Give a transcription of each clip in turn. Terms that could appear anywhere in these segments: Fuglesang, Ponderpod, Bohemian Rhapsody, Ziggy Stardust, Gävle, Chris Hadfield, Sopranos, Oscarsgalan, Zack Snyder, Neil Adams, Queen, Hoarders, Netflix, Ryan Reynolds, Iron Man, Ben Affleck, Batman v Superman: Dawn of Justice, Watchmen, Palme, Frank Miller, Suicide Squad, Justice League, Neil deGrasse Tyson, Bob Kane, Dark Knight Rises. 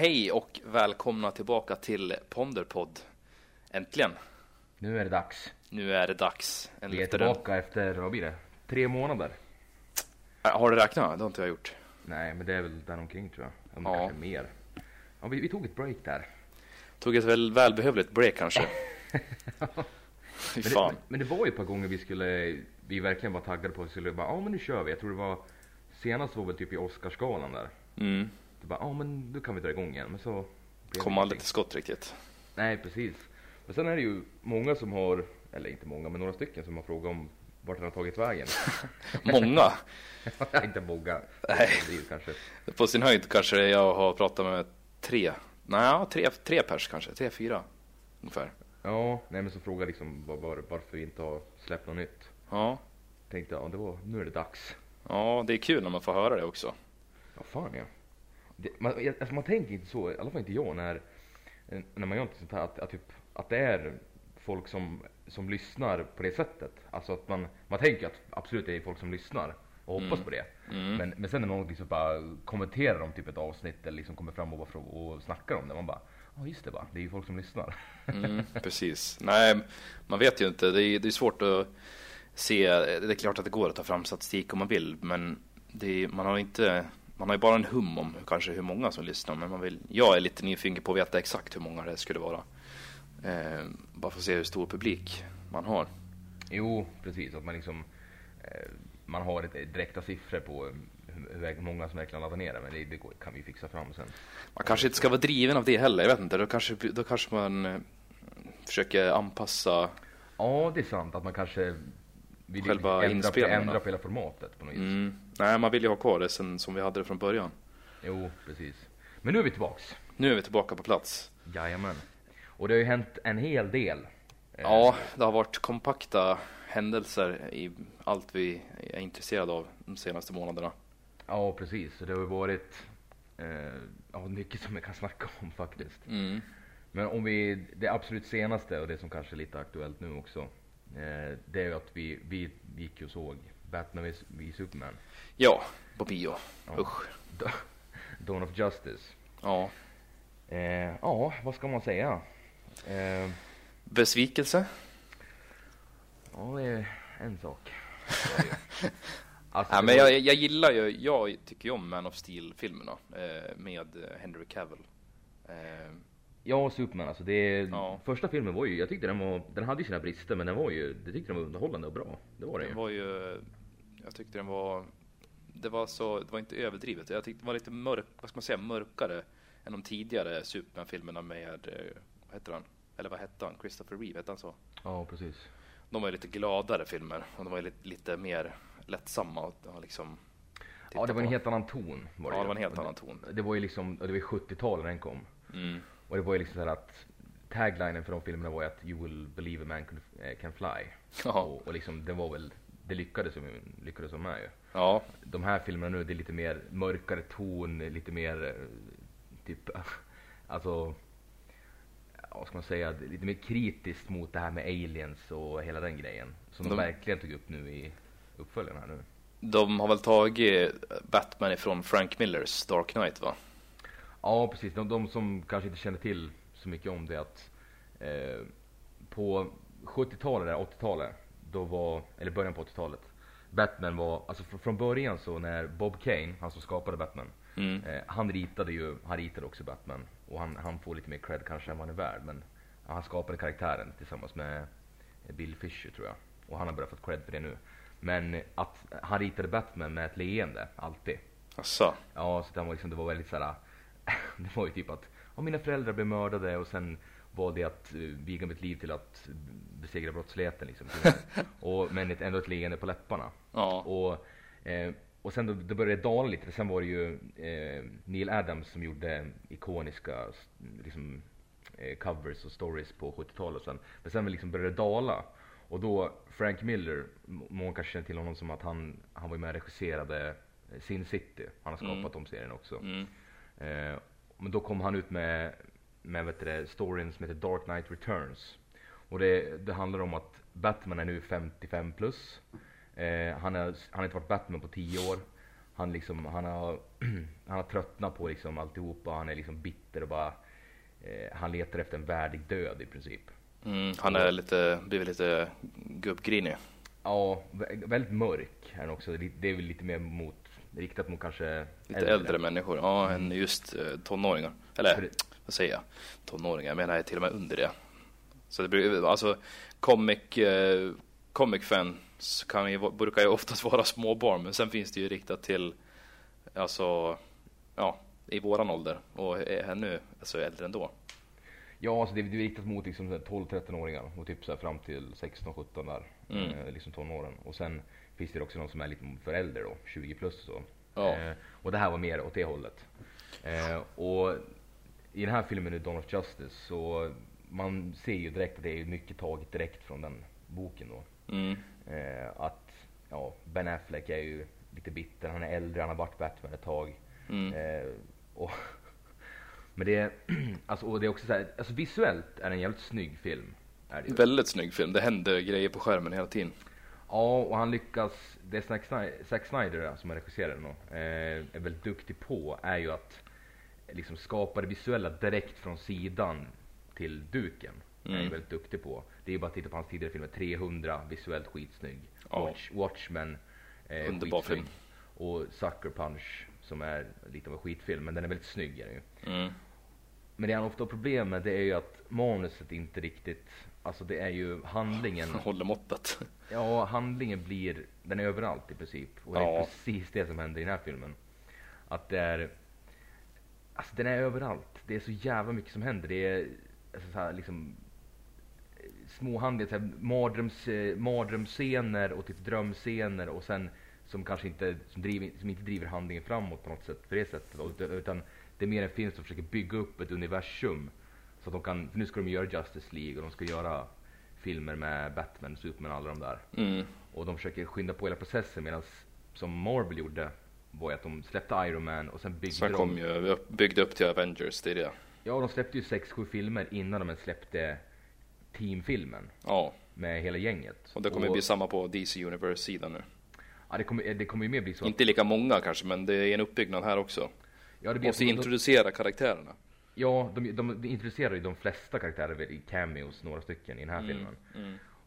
Hej och välkomna tillbaka till Ponderpod. Äntligen. Nu är det dags. Vi är tillbaka efter, vad blir det? 3 månader. Har du räknat? Det har inte jag gjort. Nej, men det är väl där omkring tror jag. Om kanske mer. Ja, vi tog ett break där. Tog ett välbehövligt break kanske. Men det var ju ett par gånger vi verkligen var taggade på att vi skulle bara, men nu kör vi. Jag tror det var senast var väl typ i Oscarsgalan där. Mm. Det bara, men då kan vi dra igång igen. Men så kom aldrig till skott riktigt. Nej, precis. Men sen är det ju många som har, eller inte många, men några stycken som har frågat om vart den har tagit vägen. Många? Inte många. Nej. Kanske. På sin höjd kanske jag har pratat med 3 pers kanske, 3-4 ungefär. Ja, nej men så frågar liksom varför vi inte har släppt något nytt. Ja. Tänkte jag, nu är det dags. Ja, det är kul när man får höra det också. Ja, fan ja. Man tänker inte så, i alla fall inte jag, när man gör inte sånt här, att det är folk som lyssnar på det sättet. Alltså att man tänker att absolut det är folk som lyssnar och hoppas på det. Mm. Men sen är någon liksom bara kommenterar om typ ett avsnitt eller liksom kommer fram och snackar om det. Man bara, just det bara, det är ju folk som lyssnar. Mm, precis. Nej, man vet ju inte. Det är svårt att se. Det är klart att det går att ta fram statistik om man vill. Men man har ju bara en hum om kanske hur många som lyssnar. Men jag är lite nyfiken på att veta exakt hur många det skulle vara. Bara för att se hur stor publik man har. Jo, precis. Att man liksom man har direkta siffror på hur många som verkligen laddar ner det. Men det kan vi fixa fram sen. Man kanske inte ska vara driven av det heller. Jag vet inte. Då kanske man försöker anpassa. Ja, det är sant. Att man kanske vill ändra på hela formatet på något vis. Nej, man vill ju ha kvar det sen, som vi hade det från början. Jo, precis. Men nu är vi tillbaks. Nu är vi tillbaka på plats. Jajamän. Och det har ju hänt en hel del. Ja, det har varit kompakta händelser i allt vi är intresserade av de senaste månaderna. Ja, precis. Det har ju varit mycket som vi kan snacka om faktiskt. Mm. Men om det absolut senaste och det som kanske är lite aktuellt nu också, det är ju att vi gick och såg Batman v Superman. Ja, på bio. Ja. Usch. Dawn of Justice. Ja. Vad ska man säga? Besvikelse? Ja, det är en sak. Alltså, men jag gillar ju, jag tycker ju om Man of Steel-filmerna med Henry Cavill. Ja, Superman, alltså första filmen var ju, jag tyckte den hade ju sina brister, men jag tyckte den var underhållande och bra. Det var den var ju, jag tyckte den var, det var inte överdrivet. Jag tyckte den var lite mörkare än de tidigare Superman-filmerna med, vad hette han? Christopher Reeve, hette han så? Ja, precis. De var ju lite gladare filmer och de var ju lite mer lättsamma och liksom. Ja, det var en helt annan ton. Det var ju liksom, det var 70-talet den kom. Mm. Och det var ju liksom så här att taglinen för de filmerna var ju att you will believe a man can fly. Ja. Och liksom det var väl, det lyckades som är ju. Ja. De här filmerna nu, det är lite mer mörkare ton, lite mer typ, alltså ska man säga, lite mer kritiskt mot det här med aliens och hela den grejen som de verkligen tog upp nu i uppföljaren här nu. De har väl tagit Batman ifrån Frank Millers Dark Knight, va? Ja, precis. De som kanske inte känner till så mycket om det, att på 70-talet eller 80-talet, eller början på 80-talet, Batman var, alltså från början så när Bob Kane, han som skapade Batman, han ritade också Batman. Och han får lite mer cred kanske än vad han är värd, men han skapade karaktären tillsammans med Bill Fisher tror jag. Och han har börjat få cred för det nu. Men att han ritade Batman med ett leende, alltid. Asså? Ja, så det var väldigt såhär, det var ju typ att mina föräldrar blev mördade och sen var det att viga mitt liv till att besegra brottsligheten liksom. Men ändå ett leende på läpparna. Ja. Och sen då började det dala lite. Sen var det ju Neil Adams som gjorde ikoniska liksom, covers och stories på 70-talet. Men sen liksom började det dala. Och då Frank Miller, många kanske känner till honom som att han var med och regisserade Sin City. Han har skapat de serien också. Mm. Men då kom han ut med storyn som heter Dark Knight Returns. Och det handlar om att Batman är nu 55+. Han har inte varit Batman på 10 år. han liksom, han har tröttnat på liksom alltihopa, han är liksom bitter och bara han letar efter en värdig död i princip. Han är lite, blir lite gubbgrinig. Ja, väldigt mörk här också. Det är väl lite mer mot, riktat mot kanske lite äldre människor. Ja, än just tonåringar. Eller det... vad säger jag? Tonåringar, men jag är till och med under det. Så det blir, alltså comic fans kan ju, brukar ju oftast vara små barn, men sen finns det ju riktat till, alltså ja, i våran ålder och ännu alltså äldre ändå. Ja, alltså det är riktat mot liksom 12-13-åringar och typ så här fram till 16-17 där, liksom tonåren. Och sen finns det också någon som är lite för äldre då, 20 plus så. Ja. Och det här var mer åt det hållet. Och i den här filmen nu, Dawn of Justice, så man ser ju direkt att det är mycket taget direkt från den boken då. Att ja, Ben Affleck är ju lite bitter, han är äldre, han har varit Batman ett tag. Men det, alltså, och det är också så här, alltså visuellt är det en jävligt snygg film. Är det väldigt snygg film, det händer grejer på skärmen hela tiden. Ja, och han lyckas, det är Zack Snyder som är regisseraren och är väldigt duktig på, är ju att liksom skapa det visuella direkt från sidan till duken. Han är väldigt duktig på. Det är bara att titta på hans tidigare filmer, 300, visuellt skitsnygg. Ja. Watchmen, underbar film. Och Sucker Punch, som är lite av en skitfilm, men den är väldigt snygg nu. Men det han ofta har problem med, det är ju att manuset inte riktigt, alltså det är ju handlingen håller måttet. Ja, handlingen blir, den är överallt i princip. Och det är precis det som händer i den här filmen. Att det är, alltså den är överallt. Det är så jävla mycket som händer. Det är alltså, så här, liksom små handlingar, mardrömsscener och typ drömscener och sen som kanske inte, som inte driver handlingen framåt på något sätt, på det sättet. Utan det är mer en film som försöker bygga upp ett universum. Så att de kan, för nu ska de göra Justice League och de ska göra filmer med Batman, Superman och alla de där. Och de försöker skynda på hela processen, medan som Marvel gjorde var att de släppte Iron Man och sen byggde så de... Sen kom ju, byggde upp till Avengers, det är det. Ja, de släppte ju 6-7 filmer innan de släppte teamfilmen. Ja. Med hela gänget. Och det kommer bli samma på DC Universe-sidan nu. Ja, det kommer ju mer bli så. Inte lika många kanske, men det är en uppbyggnad här också. Ja, det blir, och så introducera karaktärerna. Ja, de introducerar ju de flesta karaktärer i cameos, några stycken i den här filmen.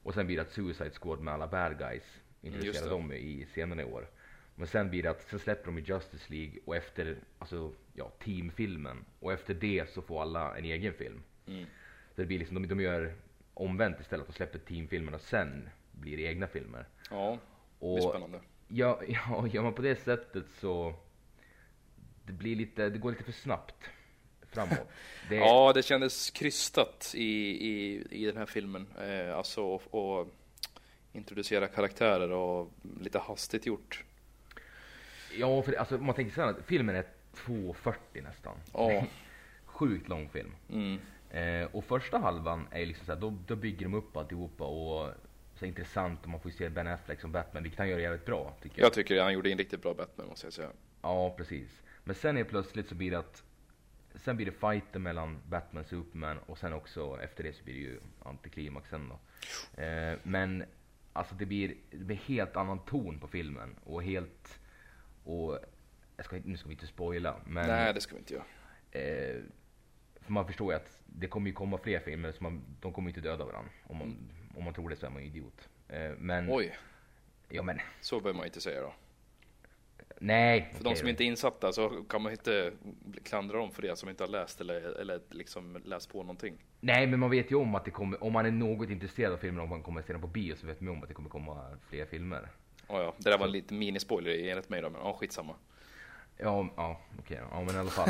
Och sen blir det att Suicide Squad med alla bad guys introducerar dem i senare år. Men sen blir det att sen släpper de i Justice League och efter, alltså ja, teamfilmen. Och efter det så får alla en egen film. Så det blir liksom, de gör omvänt istället och släpper teamfilmerna och sen blir det egna filmer. Ja, och det är spännande. Ja, gör man på det sättet så det blir lite, det går lite för snabbt framåt. Det... Ja, det kändes krystat i den här filmen. Alltså och introducera karaktärer och lite hastigt gjort. Ja, för alltså man tänker så här att filmen är 2:40 nästan. Ja. Sjukt lång film. Och första halvan är liksom så här, då bygger de upp alltihopa och så intressant om man får se Ben Affleck som Batman, vilket han gör jävligt bra tycker jag. Jag tycker han gjorde en riktigt bra Batman, måste jag säga. Ja, precis. Men sen är plötsligt så blir det att sen blir det fighten mellan Batman och Superman och sen också efter det så blir det ju antiklimaxen då. Men alltså det blir helt annan ton på filmen och helt, och nu ska vi inte spoila, men nej, det ska vi inte göra. För man förstår ju att det kommer ju komma fler filmer så de kommer ju inte döda varandra om man tror det, så är man ju idiot. Men oj. Ja, men så behöver man inte säga då. Nej, för de som inte är insatta så kan man inte klandra dem för det, som inte har läst eller liksom läst på någonting. Nej, men man vet ju om att det kommer, om man är något intresserad av filmer, om man kommer att se dem på bio, så vet man om att det kommer komma fler filmer. Ja, det där var en liten minispoiler enligt mig då, men skitsamma. Ja, okej. Ja, men i alla fall.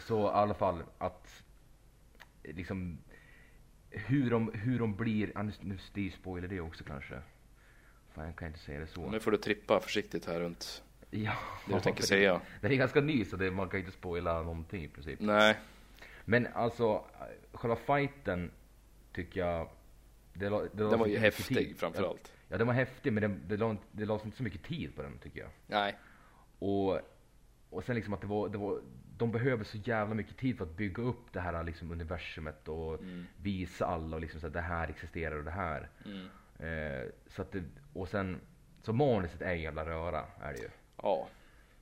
Så i alla fall att liksom hur de blir, nu är ju spoiler det också kanske. Jag kan inte säga det så. Nu får du trippa försiktigt här runt. Ja, det du tänker säga. Det är ganska ny, så det, man kan inte spoila någonting i princip. Nej. Men alltså själva fighten tycker jag det var ju häftig framförallt. Ja, den var häftig, men det lades inte så mycket tid på den tycker jag. Nej. Och sen liksom att det var de behöver så jävla mycket tid för att bygga upp det här liksom universumet och visa alla och liksom så att det här existerar och det här. Så att det, och sen så manuset är en jävla röra är det ju. Ja.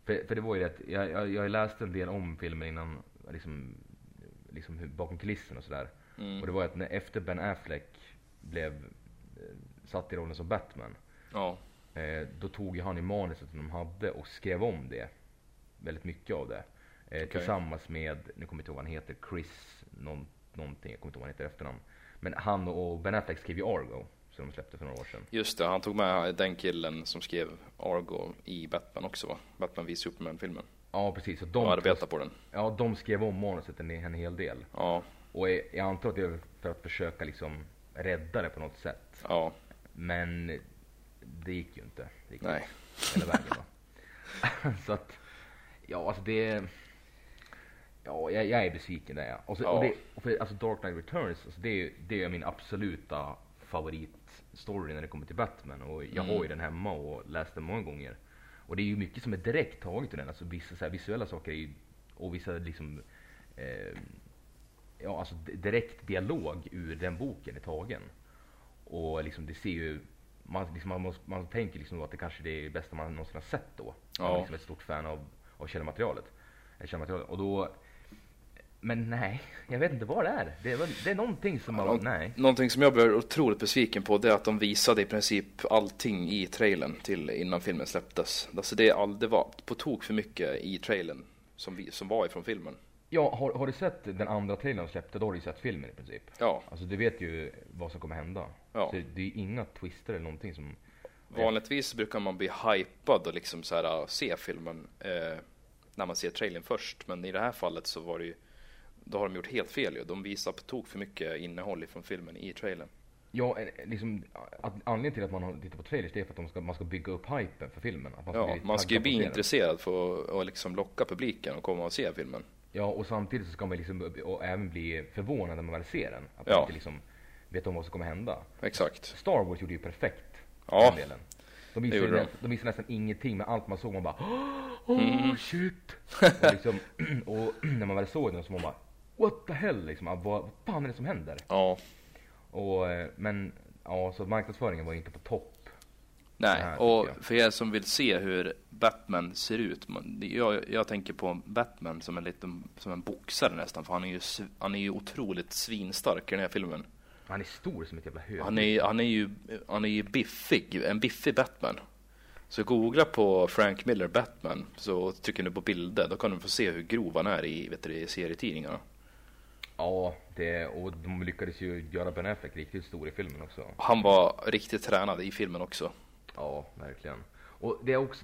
För det var ju rätt, jag läste en del om filmen innan, liksom hur, bakom kulissen och sådär. Mm. Och det var att när efter Ben Affleck blev satt i rollen som Batman. Ja. Då tog han i manuset som de hade och skrev om det. Väldigt mycket av det. Okay. Tillsammans med, nu kommer jag inte ihåg vad han heter, Chris någonting, jag kommer inte ihåg vad han heter efternamn. Men han och Ben Affleck skrev ju Argo, som de släppte för några år sedan. Just det, han tog med den killen som skrev Argo i Batman också, va? Batman v Superman-filmen. Ja, precis. Och de arbetade på den. Ja, de skrev om manuset en hel del. Ja. Och jag antar att det är för att försöka liksom rädda det på något sätt. Ja. Men det gick ju inte. Nej. Hela vägen då. Så att, ja, alltså det... Ja, jag är besviken där. Och så, ja. Och för, alltså Dark Knight Returns, alltså det är min absoluta favoritstory när det kommer till Batman. Och jag har ju den hemma och läst den många gånger. Och det är ju mycket som är direkt taget ur den. Alltså vissa så här visuella saker är ju, och vissa liksom... ja, alltså direkt dialog ur den boken är tagen. Och liksom det ser ju... Man tänker liksom att det kanske är det bästa man någonsin har sett då. Ja. Man är liksom ett stort fan av källmaterialet. Och då, men nej, jag vet inte vad det är. Det är någonting som man, nej. Någonting som jag blev otroligt besviken på, det är att de visade i princip allting i trailern till innan filmen släpptes. Alltså det var på tok för mycket i trailern som var ifrån filmen. Ja, har du sett den andra trailern släppte, då har du sett filmen i princip. Ja. Alltså du vet ju vad som kommer hända. Ja. Så det är inga twister eller någonting som... Vanligtvis brukar man bli hypad och liksom så här, se filmen... när man ser trailern först, men i det här fallet så var det ju, då har de gjort helt fel ju. De visar på tok för mycket innehåll från filmen i trailern. Ja, liksom, anledningen till att man tittar på trailers, det är för att man ska bygga upp hypen för filmen. Att man ska ju bli intresserad för att liksom locka publiken och komma och se filmen. Ja, och samtidigt så ska man liksom, och även bli förvånad när man väl ser den. Att man inte liksom vet om vad som kommer hända. Exakt. Star Wars gjorde ju perfekt. Ja. De visar nästan ingenting, men allt man såg, man bara shit. Och, liksom, och när man väl såg den så var man bara what the hell, liksom, vad fan är det som händer? Ja. Och, men ja, så marknadsföringen var inte på topp. Nej, här, och för er som vill se hur Batman ser ut, jag tänker på Batman som en liten, som en boxare nästan, för han är ju otroligt svinstark i den här filmen. Han är stor som ett jävla hög. Han är ju biffig, en biffig Batman. Så googla på Frank Miller Batman, så trycker ni på bilder, då kan du få se hur grov han är i serietidningarna. Ja, och de lyckades ju göra Ben Affleck riktigt stor i filmen också. Han var riktigt tränad i filmen också. Ja, verkligen. Och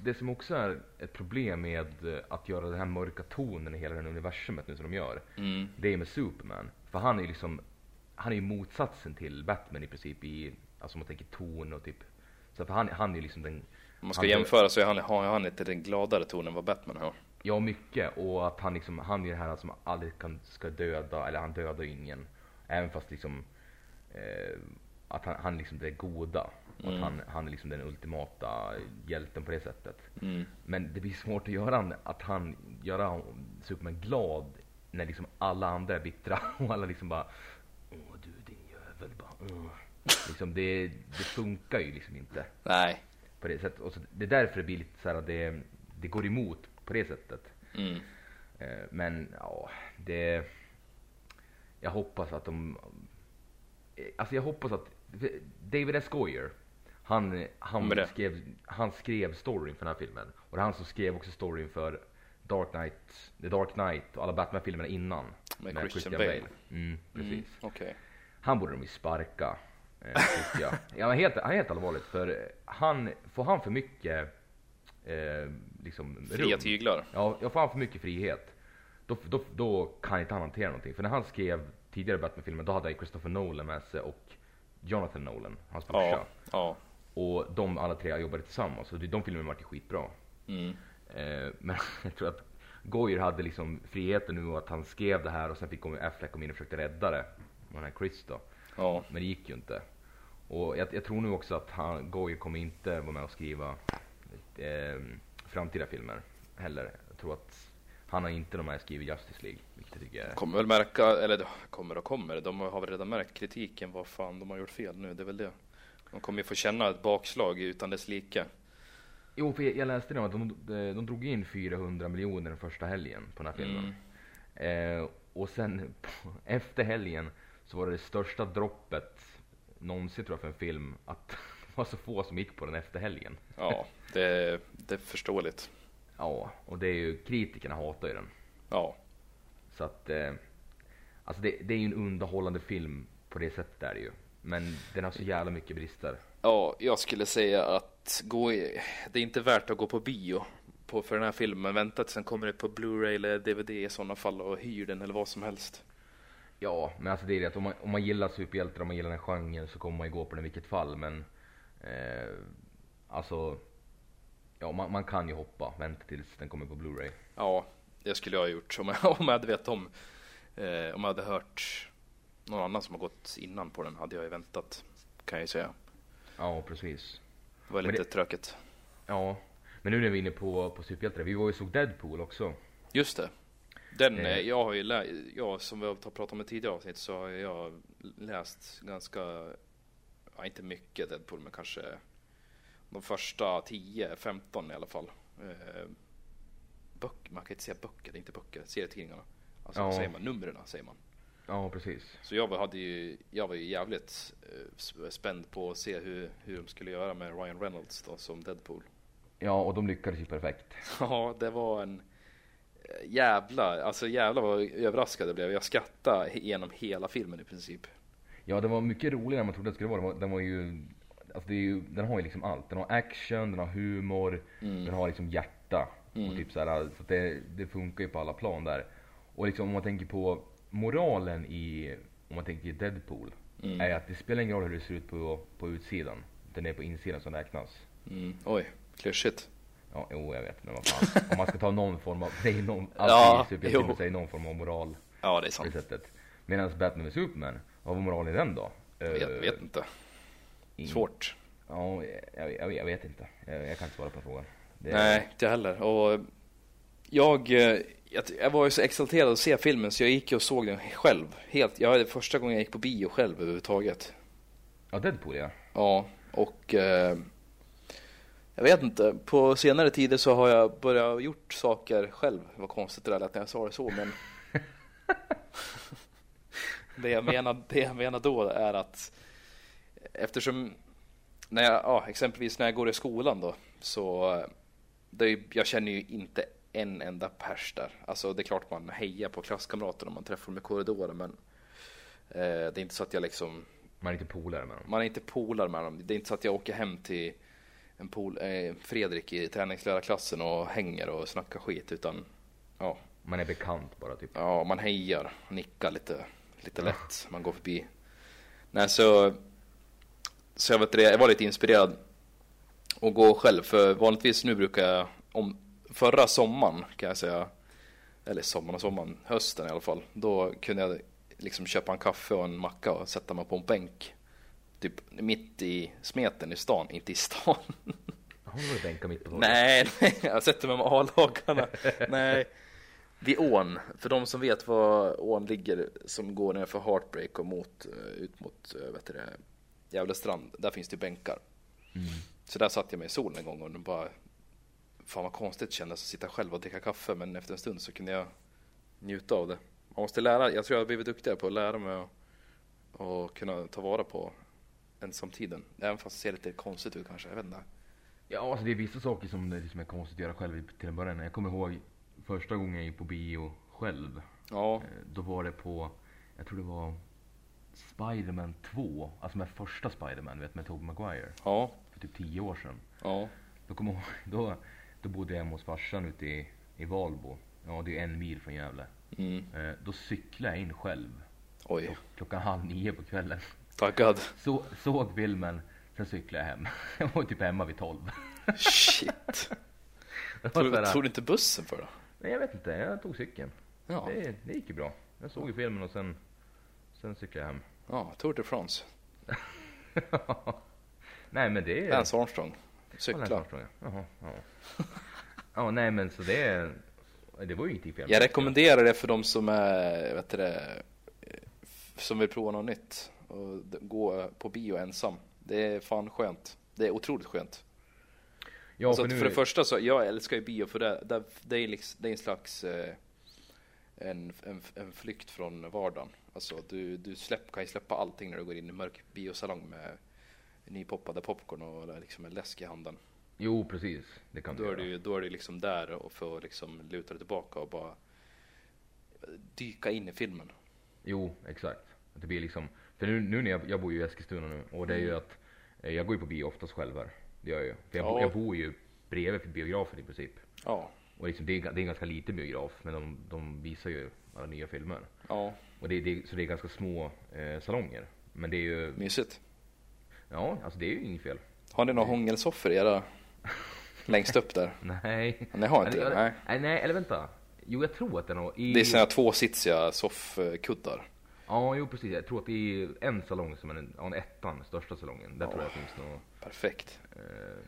det som också är ett problem med att göra den här mörka tonen i hela den universumet nu som de gör, det är med Superman. För han är ju liksom... Han är ju motsatsen till Batman i princip, i, alltså man tänker ton och typ så, för han är liksom den... Om man ska jämföra så har han inte den gladare tonen än vad Batman har. Ja, mycket, och att han liksom, han är den här som aldrig ska döda, eller han dödar ingen, även fast liksom att han liksom det goda, och att han är liksom den ultimata hjälten på det sättet. Men det blir svårt att göra Superman glad när liksom alla andra är bittra och alla liksom bara liksom, det funkar ju liksom inte. Nej. På det sättet. Och så, det är därför det blir lite så här att det går emot på det sättet. Men ja, jag hoppas att de... Alltså jag hoppas att... David S. Goyer, han skrev storyn för den här filmen. Och det är han som skrev också storyn för The Dark Knight och alla Batman-filmerna innan. Med Christian Bale. Precis. Okay. Han borde de ju sparka, tycker jag. Han är helt allvarligt, för får han för mycket liksom fria tyglar. Ja, får han för mycket frihet, då kan inte han hantera någonting. För när han skrev tidigare Batman-filmen, då hade han Christopher Nolan med sig och Jonathan Nolan, hans brorsa. Ja. Och de alla tre jobbade tillsammans, så de filmerna var ju skitbra. Men jag tror att Goyer hade liksom friheten nu, att han skrev det här och sen fick Affleck kom in och försökte rädda det. Den här Chris då. Ja. Men det gick ju inte. Och jag tror nu också att Goyer kommer inte vara med och skriva framtida filmer heller. Jag tror att han har inte de här skrivit Justice League, vilket jag tycker är... Kommer väl märka, eller kommer. De har väl redan märkt kritiken, vad fan de har gjort fel nu, det är väl det. De kommer ju få känna ett bakslag utan dess lika. Jo, för jag läste det om att de drog in 400 miljoner den första helgen på den här filmen. Mm. Och sen efter helgen så var det största droppet någonsin, tror jag, för en film att det var så få som gick på den efter helgen. Ja, det är förståeligt. Ja, och det är ju, kritikerna hatar ju den. Ja. Så att, alltså det är ju en underhållande film på det sättet där ju. Men den har så jävla mycket brister. Ja, jag skulle säga att det är inte värt att gå på bio för den här filmen. Vänta tills den kommer ut på Blu-ray eller DVD i sådana fall och hyr den eller vad som helst. Ja, men alltså det är det att om man gillar superhjältar, om man gillar den här genren, så kommer man ju gå på den i vilket fall. Men alltså, ja, man kan ju hoppa. Vänta tills den kommer på Blu-ray. Ja, det skulle jag ha gjort om jag hade vetat om jag hade hört någon annan som har gått innan på den, hade jag ju väntat, kan jag ju säga. Ja, precis. Det var lite tråkigt. Ja, men nu när vi är inne på superhjältar, vi var ju såg Deadpool också. Just det. Den, jag har ju som vi har pratat om i tidigare avsnitt, så har jag läst ganska, ja, inte mycket Deadpool, men kanske de första 10-15 i alla fall. Man kan inte säga böcker, det är inte böcker, serietidningarna. Alltså, ja. Säger man, numren säger man. Ja, precis. Så jag var ju jävligt spänd på att se hur de skulle göra med Ryan Reynolds då, som Deadpool. Ja, och de lyckades ju perfekt. Ja, det var en jävla vad överraskad jag blev. Jag skrattade genom hela filmen i princip. Ja, det var mycket roligare än man trodde det skulle vara. Den var ju, alltså den har ju liksom allt. Den har action, den har humor, den har liksom hjärta. Och typ så här, så det funkar ju på alla plan där. Och liksom om man tänker på moralen om man tänker Deadpool, är att det spelar ingen roll hur det ser ut på utsidan. Den är på insidan som räknas. Oj, klyschigt. Ja, jag vet, men vad fan. Om man ska ta någon form av, säg någon, säger någon form av moral. Ja, det är sant. Medan Batman v Superman, vad var moralen i den då? Jag vet inte. Svårt. Ja, jag vet inte. Jag kan inte svara på frågan. Nej, inte heller. Och jag var ju så exalterad att se filmen, så jag gick och såg den själv. Helt. Jag hade första gången jag gick på bio själv överhuvudtaget. Ja, Deadpool, ja. Ja, och jag vet inte, på senare tider så har jag börjat gjort saker själv. Vad konstigt det där att jag sa det så, men det jag menar då är att eftersom exempelvis när jag går i skolan då, så jag känner ju inte en enda pers där. Alltså det är klart man hejar på klasskamraterna om man träffar dem i korridoren, men det är inte så att jag liksom... Man är inte polare med dem. Det är inte så att jag åker hem till en Fredrik i träningslärarklassen och hänger och snackar skit, utan ja. Man är bekant bara typ. Ja, man hejar, nickar lite lätt. Man går förbi. Nej, så jag var lite inspirerad att gå själv, för vanligtvis nu brukar jag förra sommaren kan jag säga, eller hösten i alla fall, då kunde jag liksom köpa en kaffe och en macka och sätta mig på en bänk typ mitt i smeten i stan, inte i stan. Har du bänkar mitt på torget? Nej, jag sätter mig med A-lagarna. Nej, vid ån, för de som vet var ån ligger, som går ner för Heartbreak och ut mot jävla strand, där finns det bänkar. Så där satt jag mig i solen en gång och den bara... Fan vad konstigt kändes att sitta själv och dricka kaffe, men efter en stund så kunde jag njuta av det. Man måste lära, jag tror jag har blivit duktigare på att lära mig och kunna ta vara på ensamtiden. Även fast det ser lite konstigt ut kanske, jag vet inte. Ja, alltså det är vissa saker som det liksom är konstigt att göra själv till en början. Jag kommer ihåg första gången jag gick på bio själv. Ja. Då var det jag tror det var Spider-Man 2, alltså med första Spider-Man, vet, med Tobey Maguire. Ja. För typ 10 år sedan. Ja. Då bodde jag hemma hos farsan ute i Valbo. Ja, det är 1 mil från Gävle. Då cyklade jag in själv. Oj. Klockan 20:30 på kvällen. Tackad. Såg filmen, sen cyklade jag hem. Jag var typ hemma vid 12. Shit. Tog du inte bussen för då? Nej, jag vet inte. Jag tog cykeln. Ja. Det gick ju bra. Jag såg ju filmen och sen cyklade jag hem. Ja, Tour de France. Nej, men det är... Lance Armstrong. Cykla. Ja, nej, men så det var ju ingenting fel. Jag rekommenderar det för de som är, som vill prova något nytt och gå på bio ensam. Det är fan skönt. Det är otroligt skönt. Ja, så för det första så, jag älskar ju bio för det är en slags en flykt från vardagen. Alltså kan ju släppa allting när du går in i mörk biosalong med nypoppade popcorn och liksom en läsk i handen. Jo, precis. Det kan då, då är det liksom där och får liksom luta dig tillbaka och bara dyka in i filmen. Jo, exakt. Det blir liksom, för nu när jag bor ju i Eskilstuna nu, och det är ju att jag går ju på bio oftast själv här. Det gör jag ju. För jag bor ju bredvid biografen i princip. Ja. Och liksom, det är en ganska liten biograf, men de visar ju alla nya filmer. Ja. Och så det är ganska små salonger. Men det är ju... Mysigt. Ja, alltså det är ju inget fel. Har ni några hångelsoffer era längst upp där? Nej. Ni har inte det? Nej, eller vänta. Jo, jag tror att det är något i... Det är sådana tvåsitsiga soffkuddar. Ja, jo precis. Jag tror att i en salong som är en ettan, största salongen. Där tror jag finns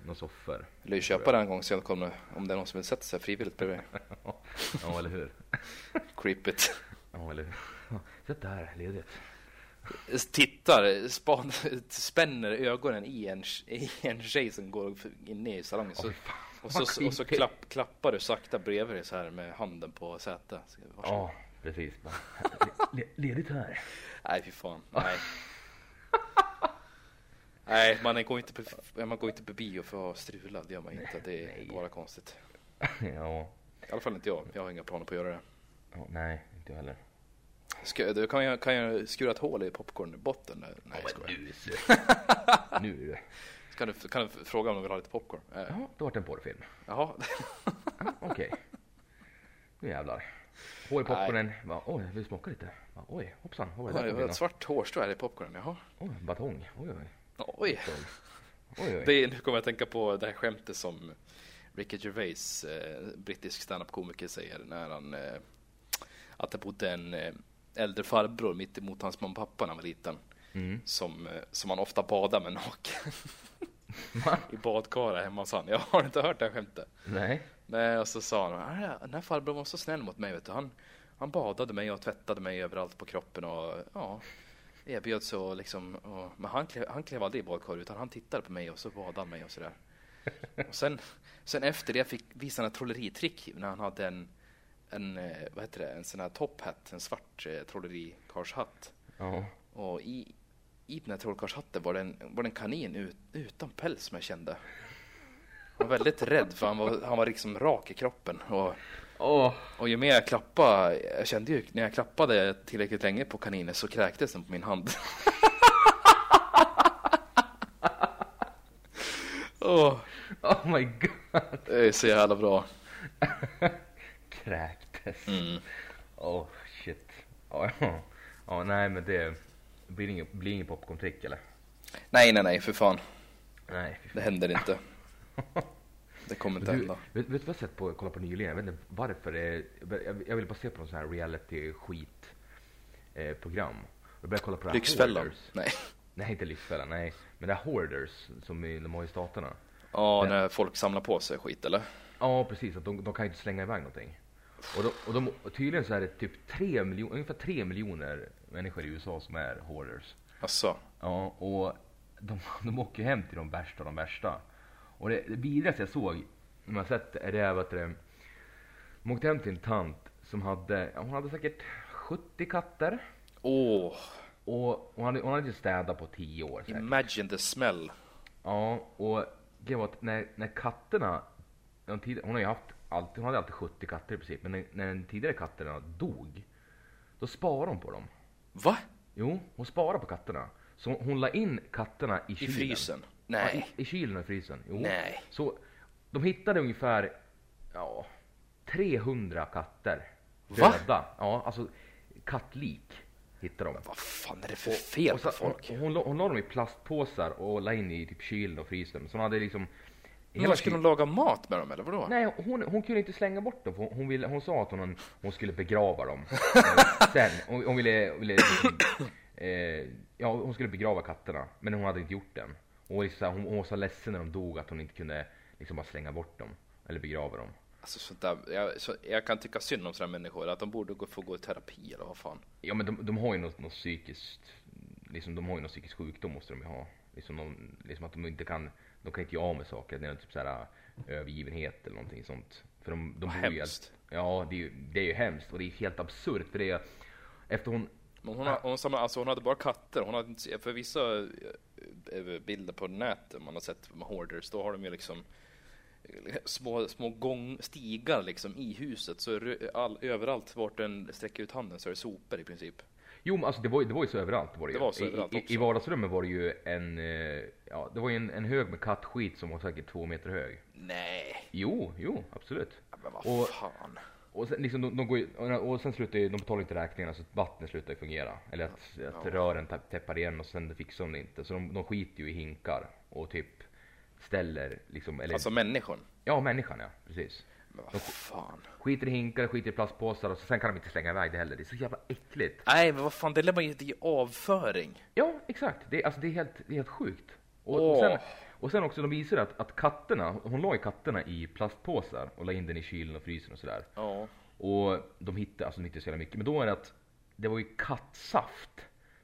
någon soffor. Eller köpa den en gång så jag kommer, om det är någon som vill sätta sig frivilligt bredvid. Ja, eller hur? Creep it. Ja, eller hur? Sätt där, ledigt. Tittar, spänner ögonen i en tjej som går in i salongen. Så, och så klappar du sakta bredvid dig så här med handen på sätet. Ja, precis. Ledigt här. Nej, fy fan. Nej. Nej, man går inte på bio för att ha strulad. Det gör man inte. Det är bara konstigt. Ja. I alla fall inte jag. Jag har inga planer på att göra det. Ja, nej, inte jag heller. Du kan jag skura ett hål i popcornbotten? Nej, nu. Kan du fråga om de vill ha lite popcorn? Ja, då har det en porrfilm. Jaha. Okej. Nu jävlar. Hål i popcornen. Oj, jag vill smaka lite. Oj, hoppsan. Det var ett svart hårstrå här i popcornen. Jaha. Oj, batong. Oj. Nu kommer jag att tänka på det här skämtet som Ricky Gervais, brittisk stand-up-komiker, säger när han... att det bodde en äldre farbror mitt emot hans mamma och pappa när han var liten. Mm. Som han ofta badade med naken. I badkara hemma hos han. Jag har inte hört det här skämtet. Nej, och så sa han, den här farbror var så snäll mot mig, vet du. Han badade mig och tvättade mig överallt på kroppen. Och ja, erbjöd så liksom. Men han klev aldrig i badkar, utan han tittade på mig och så badade han mig och sådär. Och sen efter det fick visa en trolleritrick när han hade en sån här topphatt, en svart trollerikarlshatt. Ja. Och i den här trollerikarlshatten var det en kanin utan päls som jag kände. Han var väldigt rädd, för han var liksom rak i kroppen. Och ju mer jag klappade, jag kände ju när jag klappade tillräckligt länge på kaninen så kräktes den på min hand. Oh my god. Det är så jävla bra. Kräktes. Mm. Oh shit. Nej, men det blir ingen popcorntrick eller? Nej, för fan. Nej, för fan. Det händer inte. Det kommer inte hända. Vet du vad jag sett på, kolla på nyligen? Jag vet inte varför jag vill bara se på någon sån här reality skit program. Jag började kolla på Lyxfällan. Nej, inte Lyxfällan, nej. Men det är Hoarders som de har i staterna. Ja, när folk samlar på sig skit eller? Ja, precis, att de kan ju inte slänga iväg någonting. Och tydligen så är det typ 3 miljoner människor i USA som är hoarders. Asså? Ja, och de åker hem till de värsta. Och det bidrag jag såg när man sett är det att de åkte hem till en tant som hon hade säkert 70 katter. Och hon hade städat på 10 år säkert. Imagine the smell. Ja, och det var att när katterna, hon hade alltid 70 katter i princip, men när den tidigare katterna dog, då sparade hon på dem. Va? Jo, hon sparade på katterna. Så hon la in katterna i kylen. I frysen? Nej. Ja, i kylen och frysen, jo. Nej. Så de hittade ungefär 300 katter. Va? Döda. Ja, alltså kattlik hittade de. Vad fan är det för fel på folk? Hon la dem i plastpåsar och la in i typ kylen och frysen. Så hon hade liksom... Hela skulle hon laga mat med dem eller vadå? Nej, hon kunde inte slänga bort dem. Hon sa att hon skulle begrava dem. Sen hon ville hon skulle begrava katterna, men hon hade inte gjort den. Och liksom, hon var så ledsen när de dog att hon inte kunde liksom bara slänga bort dem eller begrava dem. Alltså sånt där, jag kan tycka synd om sådana människor, att de borde få gå i terapi eller vad fan. Ja, men de har ju något psykiskt, liksom, de har ju någon psykisk sjukdom måste de ju ha. liksom någon, liksom att de inte kan, de kan inte göra av med saker. Det är typ så här övergivenhet eller någonting sånt. För de bor ju helt, ja, det är ju hemskt, och det är helt absurt för det, efter hon. Men hon hade bara katter. Hon hade inte, för vissa bilder på nätet man har sett med Hoarders, då har de ju liksom små gångstigar liksom i huset, så överallt vart den sträcker ut handen så är det sopor i princip. Jo, men alltså det var ju så överallt var det. Det var så överallt också. I vardagsrummet var det ju en hög med kattskit som var säkert 2 meter hög. Nej. Jo, absolut. Ja, men vad fan. Och sen liksom de går ju, och sen slutar ju, de betalar inte räkningarna, så att vattnet slutar ju fungera, eller att rören täppar igen, och sen fixar de det inte, så de skiter ju i hinkar och typ ställer liksom, eller alltså människan. Ja, människan, ja, precis. Men vad fan. Skiter i hinkar, skiter i plastpåsar, och sen kan de inte slänga iväg det heller. Det är så jävla äckligt. Nej, men vad fan, det lämnar ju i avföring. Ja, exakt. Det är helt sjukt. Och sen också, de visar att katterna, hon la ju katterna i plastpåsar och la in den i kylen och frysen och sådär. Ja. Och de hittade, alltså de hittade så jävla mycket. Men då är det att det var ju kattsaft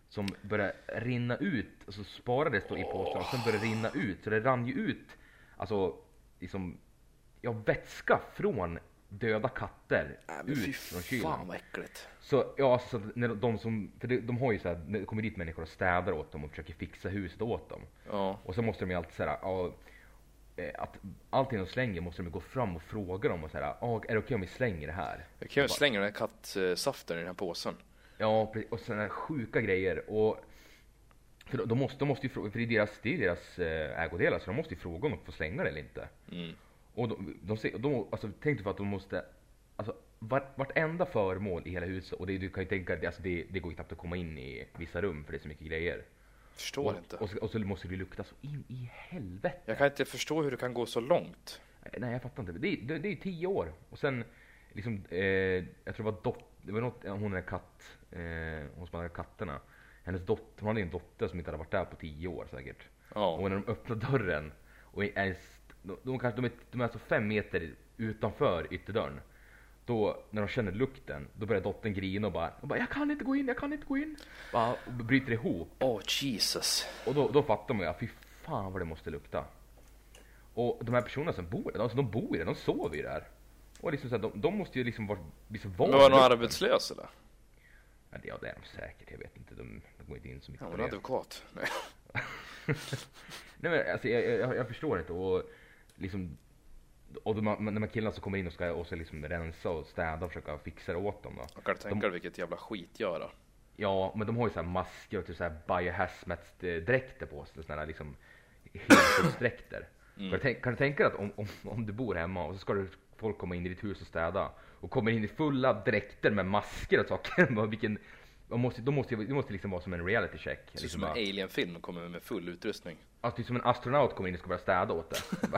som började rinna ut, alltså sparades då i påsen och sen började rinna ut. Så det rann ju ut, alltså liksom, ja, vätska från döda katter ut från kylen. Fan vad äckligt. Så ja, alltså, när de som, för de har ju så här, när det kommer dit människor och städar åt dem och försöker fixa huset åt dem. Ja. Och så måste de ju alltid så här, ja, att allting de slänger måste de gå fram och fråga dem och så här, ja, är det okej om vi slänger det här? Jag kan ju slänga den här kattsaften i den här påsen. Ja, och sådana sjuka grejer, och för de måste ju fråga, för det är deras ägodelar, så de måste ju fråga om de får slänga det eller inte. Mm. Och de alltså, tänkte för att de måste, alltså vartenda föremål i hela huset, och det, du kan ju tänka, alltså, det går ju knappt att komma in i vissa rum för det är så mycket grejer. Förstår och, inte. Och så måste det lukta så in i helvete. Jag kan inte förstå hur det kan gå så långt. Nej, jag fattar inte. Det är 10 år. Och sen, liksom, jag tror det var något, hon är katt, hon som hade katterna. Hennes dotter, hon hade en dotter som inte hade varit där på 10 år säkert. Oh. Och när de öppnar dörren, och de är alltså 5 meter utanför ytterdörren. Då, när de känner lukten, då börjar dottern grina och bara jag kan inte gå in. Bara bryter ihop. Oh Jesus. Och då fattar man ju, fy fan vad det måste lukta. Och de här personerna som bor där, alltså de bor där, de sover ju där. Och liksom så här, de måste ju liksom bli så vana. Men var någon arbetslös eller? Ja, det är de säkert, jag vet inte. De går inte in så mycket. Ja, men advokat. Nej. Nej, men alltså, jag förstår inte. Och liksom, och när man killarna så kommer in och ska liksom rensa och städa och försöka fixa det åt dem då. Jag kan tänka dig vilket jävla skit göra. Ja, men de har ju så här masker och typ så här biohazmat-dräkter på sig, sådana här liksom helskyddsdräkter. Mm. Kan du tänka dig att om du bor hemma och så ska folk komma in i ditt hus och städa och kommer in i fulla dräkter med masker och saker, vilken de måste liksom vara som en reality check. Det är liksom som en alienfilm, kommer med full utrustning. Alltså det är som en astronaut kommer in och ska börja städa åt det.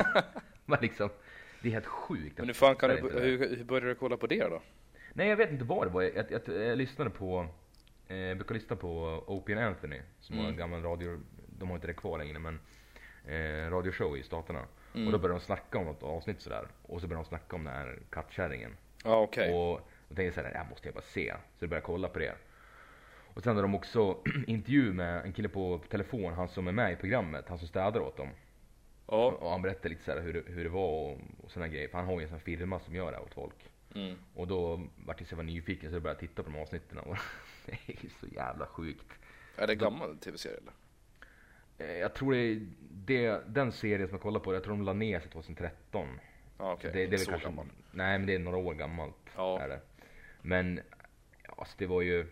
Men liksom, det är helt sjukt. Men hur började du kolla på det då? Nej, jag vet inte vad det var. Jag lyssnade på, brukar lyssna på Opie and Anthony, som var en gammal radio, de har inte det kvar längre, men radioshow i Staterna. Mm. Och då började de snacka om något avsnitt sådär. Och så började de snacka om den här kattkärringen. Ja, ah, okej. Okay. Och då tänkte jag såhär, det här måste jag bara se. Så jag började kolla på det. Och sen hade de också intervju med en kille på telefon, han som är med i programmet, han som städar åt dem. Ja. Och han berättade lite såhär hur det var och sådana grejer. För han har ju en sån firma som gör det åt folk. Mm. Och då var det så jag var nyfiken, så jag började titta på de avsnitten. Och det är ju så jävla sjukt. Är det gammal tv-serie eller? Jag tror det den serien som jag kollar på, jag tror de la ner sig 2013. Ah, okay. Det är väl kanske gammalt. Nej, men det är några år gammalt. Ja. Är det. Men alltså, det var ju,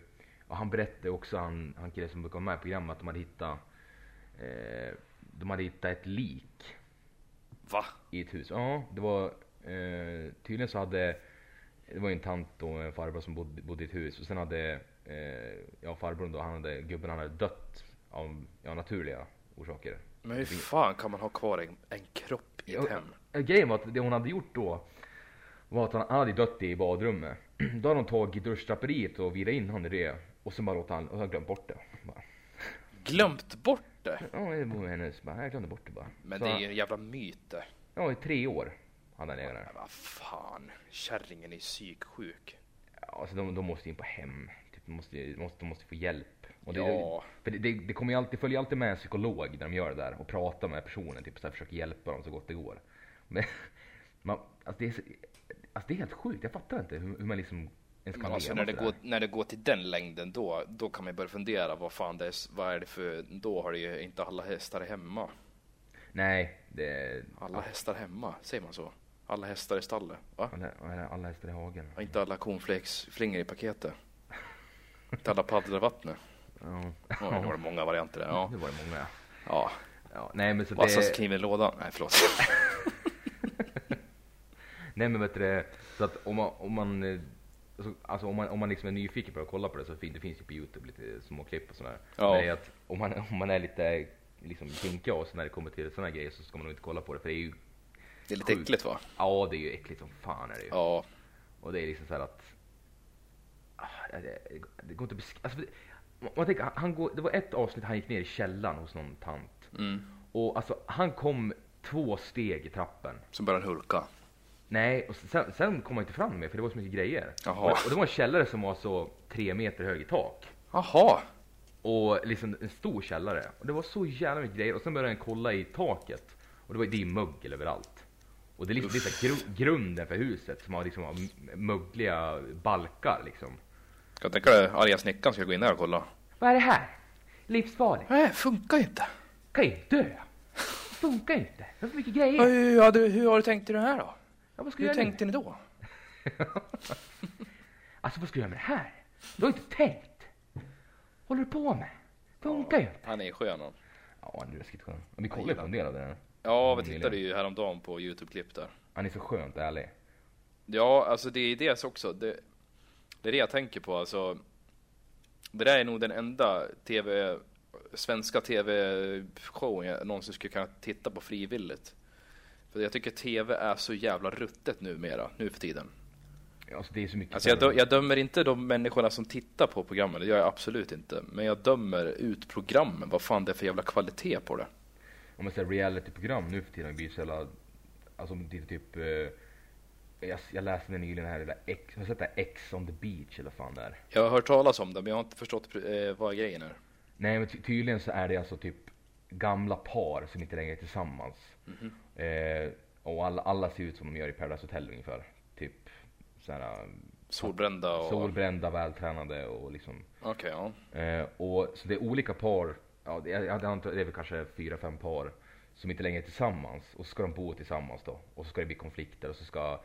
och han berättade också, han kille som brukar vara med i programmet, att de hade hittat ett lik. Va? I ett hus. Ja, det var tydligen så hade, det var en tant och en farbror som bodde i ett hus, och sen hade farbrorn då, gubben hade dött av naturliga orsaker. Men hur fan kan man ha kvar en kropp i ett hem? Grejen var att det hon hade gjort då var att han hade dött i badrummet. Då hade de tagit duschdraperiet och virat in han i det. Och så bara låt han, och så glömt bort det. Bara. Glömt bort det? Ja, det var hennes. Jag glömde bort det bara. Men så, det är ju en jävla myte. Ja, i 3 år hade han det. Vad fan, kärringen är psyksjuk. Ja, alltså de måste in på hem. Typ, de måste få hjälp. Och det kommer ju alltid, följer alltid med en psykolog när de gör det där och pratar med personen, typ så här, försöker hjälpa dem så gott det går. Men det är helt sjukt, jag fattar inte hur man liksom ens kan alltså, när det går till den längden då kan man börja fundera vad fan det är, vad är det för, då har det ju inte alla hästar hemma. Nej, det... Alla hästar hemma, säger man så? Alla hästar i stallet, va? Alla hästar i hagen. Och inte alla cornflakes flingor i paketet. Inte alla paddlar i vattnet. Ja. Ja, det var många varianter där. Ja. Det var det många, ja. Ja. Nej, men så det... Vassas kniv i lådan. Nej, förlåt. Nej, men vet du, så att om man liksom är nyfiken på att kolla på det, så det finns ju på YouTube lite små klipp och sådär. Ja. Men att om man är lite... liksom tänka oss när det kommer till såna här grejer, så ska man nog inte kolla på det, för det är ju det är lite sjukt. Äckligt, va? Ja, det är ju äckligt som fan är det ju. Ja. Och det är liksom så här att det går inte man tänker, det var ett avsnitt han gick ner i källaren hos någon tant. Mm. Och alltså han kom 2 steg i trappen. Så började han hulka. Nej, och sen kom han inte fram mer, för det var så mycket grejer. Jaha. Och det var en källare som var så 3 meter hög i tak. Jaha. Och liksom en stor källare. Och det var så jävla mycket grejer. Och sen började han kolla i taket. Och det var ju mögel överallt. Och det är liksom lite grunden för huset som har liksom mögliga balkar liksom. Jag tänker att arga snickaren ska gå in här och kolla. Vad är det här? Livsfarligt. Nej, funkar inte. Kan ju dö. Funkar inte. Det är så mycket grejer. Ja, hur har du tänkt i det här då? Ja, vad ska hur tänkte ni då? Alltså vad ska jag göra med det här? Du har inte tänkt. Håller du på med? Funkar ju. Han är skön. Ja, han är riktigt skön. Vi kollar på en del av det här. Ja, vi tittade ju häromdagen på YouTube-klipp där. Han är så skönt ärlig. Ja, alltså det är det också. Det är det jag tänker på. Alltså, det där är nog den enda svenska tv-show jag någonsin skulle kunna titta på frivilligt. För jag tycker tv är så jävla ruttet nu för tiden. Alltså det är så mycket alltså jag dömer inte de människorna som tittar på programmen. Det gör jag absolut inte. Men jag dömer ut programmen. Vad fan det är för jävla kvalitet på det. Om man säger realityprogram nu för tiden blir så jävla... Alltså det är typ... Jag läste den nyligen här. Har du sett det X on the Beach eller fan där? Jag har hört talas om det, men jag har inte förstått vad grejen är. Nej, men tydligen så är det alltså typ gamla par som inte längre är tillsammans. Mm-hmm. Och alla ser ut som de gör i Paradise Hotel ungefär. Typ... Såhär, solbrända, vältränade och liksom. Okej, ja. Och så det är olika par, ja, det är väl kanske 4-5 par som inte längre är tillsammans, och så ska de bo tillsammans då, och så ska det bli konflikter, och så ska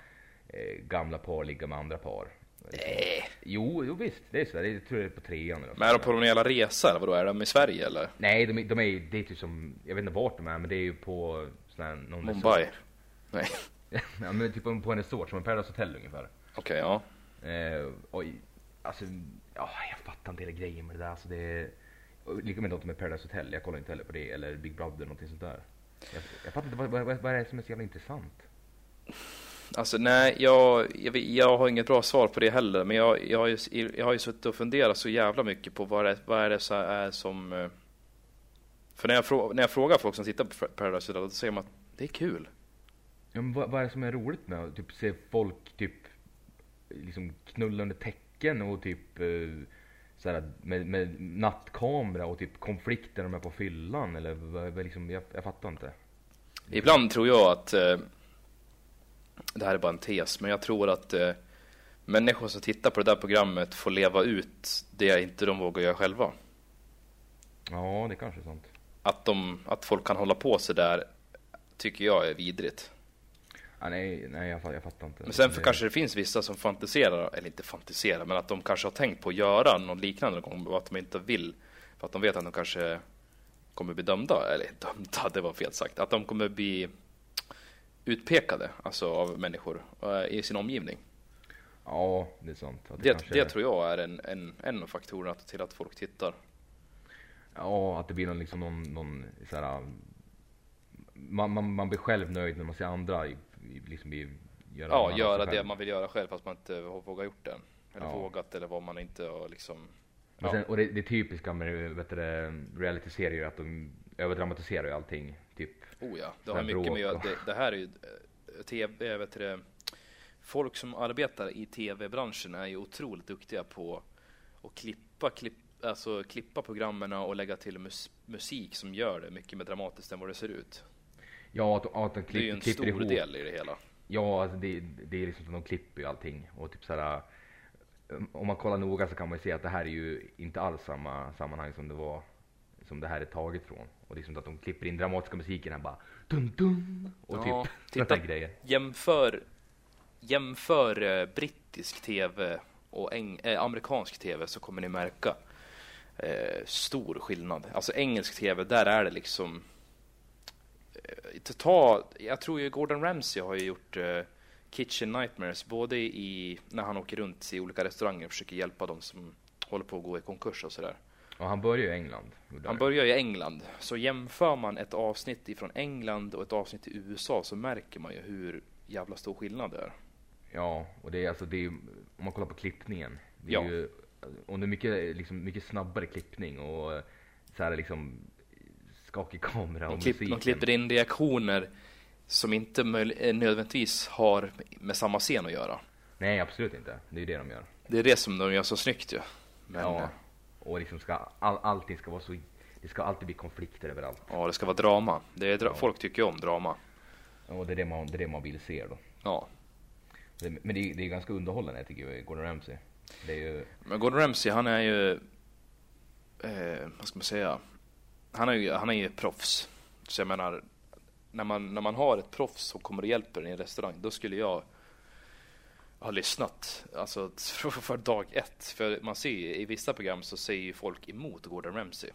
gamla par ligga med andra par. Jo visst, det är så där. Det tror jag är på 3:an eller. Men är de på någon jävla resa eller vadå, är de i Sverige eller? Nej, det är typ som, jag vet inte vart de är, men det är ju på sån här, någon Mumbai. Resort. Nej. Ja, men typ på en resort som en Paradise Hotel ungefär. Okej, ja. Alltså, ja, jag fattar inte hela grejen med det där. Alltså det lika med något med Paradise Hotel, jag kollar inte heller på det. Eller Big Brother, någonting sånt där. Jag fattar inte, vad är det som är så jävla intressant? Alltså, nej, jag har inget bra svar på det heller. Men jag har ju suttit och funderat så jävla mycket på vad är det så är som... För när jag frågar folk som tittar på Paradise Hotel, då säger de att det är kul. Ja, men vad är det som är roligt med att typ se folk typ... liksom knullande tecken och typ så här med nattkamera och typ konflikter de är på fyllan eller liksom, jag fattar inte. Ibland tror jag att det här är bara en tes, men jag tror att människor som tittar på det där programmet får leva ut det inte de vågar göra själva. Ja, det kanske är sant. Att folk kan hålla på sig där tycker jag är vidrigt. Ah, nej, jag fattar inte. Men sen kanske det finns vissa som fantiserar, eller inte fantiserar, men att de kanske har tänkt på att göra något liknande någon gång, att de inte vill, för att de vet att de kanske kommer bli dömda, eller dömda, det var fel sagt, att de kommer bli utpekade, alltså av människor i sin omgivning. Ja, det är sant. Det tror jag är en av faktorerna till att folk tittar. Ja, att det blir någon så här, man blir själv nöjd när man ser andra liksom göra det man vill göra själv, fast man inte har vågat gjort det eller vågat, eller vad man inte har liksom. Ja. Sen, och det typiska med realityserier är att de överdramatiserar ju allting typ. Oh ja, det har mycket med och... det här är ju TV, folk som arbetar i tv-branschen är ju otroligt duktiga på att klippa alltså klippa programmen och lägga till musik som gör det mycket mer dramatiskt än vad det ser ut. Ja, att de klipper ihop. Det är ju en stor del i det hela. Ja, alltså det är liksom som de klipper ju allting. Och typ såhär, om man kollar noga så kan man ju se att det här är ju inte alls samma sammanhang som det var, som det här är taget från. Och det är som att de klipper in dramatiska musiken här bara dum dum och ja, typ titta, grejer. Jämför brittisk tv och amerikansk tv så kommer ni märka stor skillnad. Alltså engelsk tv, där är det liksom jag tror ju Gordon Ramsay har ju gjort Kitchen Nightmares, både i när han åker runt i olika restauranger och försöker hjälpa dem som håller på att gå i konkurs och sådär. Och han börjar ju i England. Han börjar i England. Så jämför man ett avsnitt ifrån England och ett avsnitt i USA så märker man ju hur jävla stor skillnad det är. Ja, och det är alltså det är, om man kollar på klippningen, det är ju, och det är mycket snabbare klippning och så här liksom skakig kamera och musik. De klipper in reaktioner som inte nödvändigtvis har med samma scen att göra. Nej, absolut inte. Det är ju det de gör. Det är det som de gör så snyggt ju. Men ja. Och liksom allting ska vara så, det ska alltid bli konflikter överallt. Ja, det ska vara drama. Det är folk tycker ju om drama. Och det är det man vill se då. Ja. Men det är ganska underhållande tycker jag, Gordon Ramsay. Det är ju... Men Gordon Ramsay, han är ju vad ska man säga? Han är ju proffs. Så jag menar, när man har ett proffs som kommer och hjälper en i en restaurang, då skulle jag har lyssnat alltså för dag ett, för man ser ju, i vissa program så säger ju folk emot Gordon Ramsay.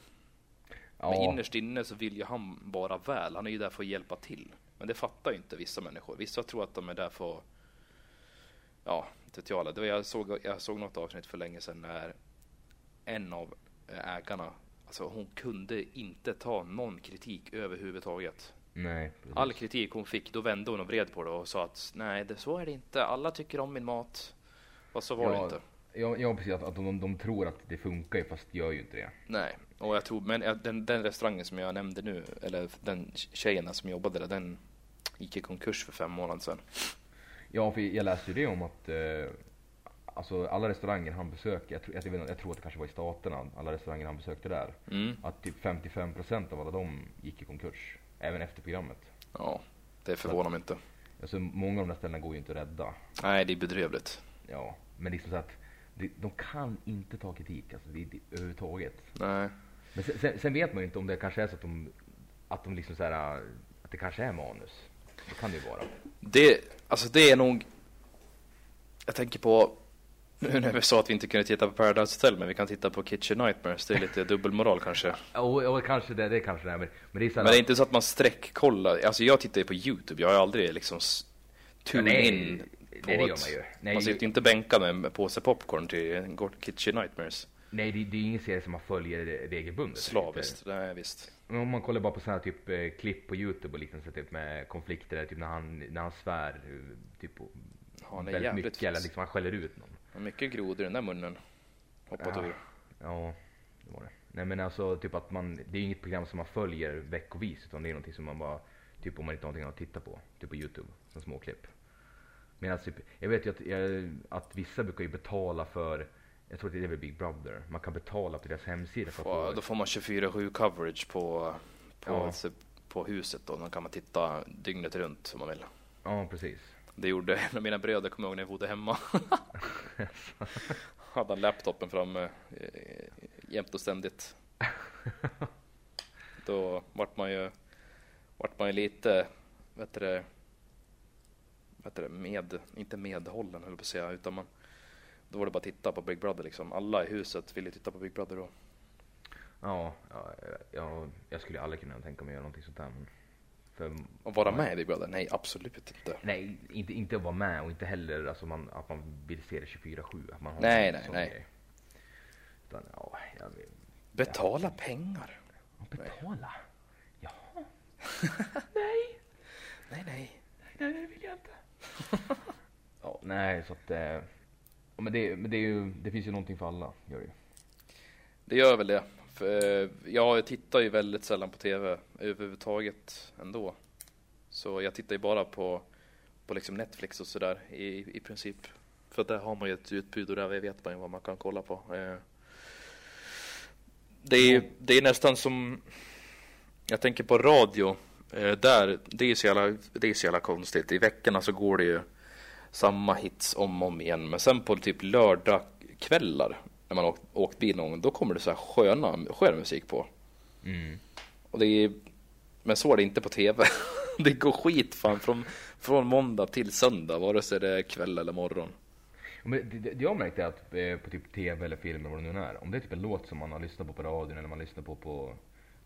Ja. Men innerst inne så vill ju han bara väl. Han är ju där för att hjälpa till. Men det fattar ju inte vissa människor. Vissa tror att de är där för att, ja, det jag såg något avsnitt för länge sedan när en av ägarna, alltså hon kunde inte ta någon kritik överhuvudtaget. Nej, all kritik hon fick, då vände hon och vred på det och sa att nej, det så är det inte, alla tycker om min mat. Och så var det inte. Ja, precis, att de tror att det funkar fast gör ju inte det. Nej, och jag tror, men den restaurangen som jag nämnde nu, eller den tjejerna som jobbade där, den gick i konkurs för 5 månader sedan. Ja, för jag läste ju det om att alltså alla restauranger han besökte, jag tror att det kanske var i staterna, alla restauranger han besökte där, att typ 55% av alla de gick i konkurs. Även efter programmet. Ja, det förvånar mig inte. Alltså, många av de ställena går ju inte att rädda. Nej, det är bedrövligt. Ja, men liksom så att de kan inte ta kritik alltså, det överhuvudtaget. Nej. Men sen vet man ju inte om det kanske är så att de liksom så här, att det kanske är manus. Det kan det ju vara. Det är nog, jag tänker på nu när vi sa att vi inte kunde titta på Paradise Hotel, men vi kan titta på Kitchen Nightmares. Det är lite dubbelmoral kanske. Ja, kanske det kanske det är. Men det är inte så att man sträckkollar. Alltså jag tittar ju på YouTube. Jag har aldrig liksom in på det gör man ju. Nej, man sitter inte bänka med en påse popcorn till Kitchen Nightmares. Nej, det är ingen serie som man följer regelbundet. Slaviskt, nej visst. Men om man kollar bara på sådana här typ klipp på YouTube och liksom så typ med konflikter, typ när han svär typ på väldigt mycket, eller liksom han skäller ut någon. Mycket grodor i den där munnen. Hoppat ur. Ja, det var det. Nej, men alltså typ att det är inget program som man följer veckovis, utan det är någonting som man bara typ, om man inte har någonting att titta på, typ på YouTube, som små klipp. Men alltså, jag vet ju att vissa brukar ju betala för, jag tror att det är väl Big Brother. Man kan betala på deras hemsida för att då får man 24/7 coverage på huset då. Då kan man titta dygnet runt som man vill. Ja, precis. Det gjorde en av mina bröder, kom ihåg när jag bodde hemma. Hade laptopen framme jämt och ständigt. Då vart man ju lite vet du, inte medhållen höll på att säga, utan då var det bara att titta på Big Brother liksom. Alla i huset ville titta på Big Brother då. Ja, jag skulle aldrig kunna tänka mig göra någonting sånt där. Och vara med i Big Brother? Nej, absolut inte. Nej, inte att vara med, och inte heller alltså att man vill se det 24/7. Att man har nej. Utan, ja, betala pengar. Betala? Ja. Nej, det vill jag inte. Ja, nej, så att det finns ju någonting för alla, gör det ju. Det gör väl det. Jag tittar ju väldigt sällan på tv överhuvudtaget ändå. Så jag tittar ju bara på liksom Netflix och sådär i princip. För där har man ju ett utbud och där vet man ju vad man kan kolla på. Det är nästan som, jag tänker på radio där, det är så jävla konstigt. I veckorna så går det ju samma hits om och om igen, men sen på typ lördagkvällar när man åkt bil någon, då kommer det så här skön musik på. Mm. Och det är, men så är det inte på tv. Det går skit fan från måndag till söndag, vare sig det är kväll eller morgon. Men det jag märkte att på typ tv eller film eller vad det nu är, om det är typ en låt som man har lyssnat på radion eller man lyssnar på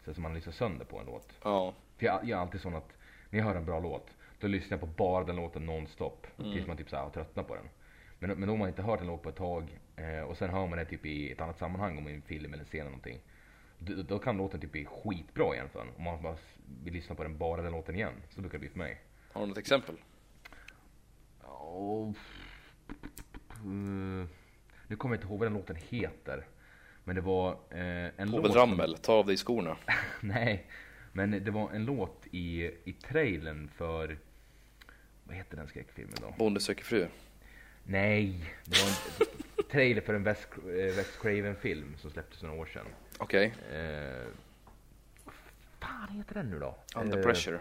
så som man lyssnar sönder på en låt. Ja. För jag är alltid sån att när jag hör en bra låt, då lyssnar jag på bara den låten nonstop tills man typ så här tröttnar på den. Men om man inte hört en låt på ett tag och sen hör man det typ i ett annat sammanhang, om i en film eller en scen eller någonting, då kan låten typ bli skitbra igen för en. Om man bara vill lyssna på den låten igen, så brukar det bli för mig. Har du något exempel? Ja. Nu kommer jag inte ihåg vad den låten heter, men det var en låt. Rammel, ta av dig skorna. Nej, men det var en låt i trailern för, vad heter den skräckfilmen då? Bonde söker fru. Nej, det var en trailer för en Wes Craven-film som släpptes några år sedan. Okej. Okay. Vad heter den nu då? Under Pressure.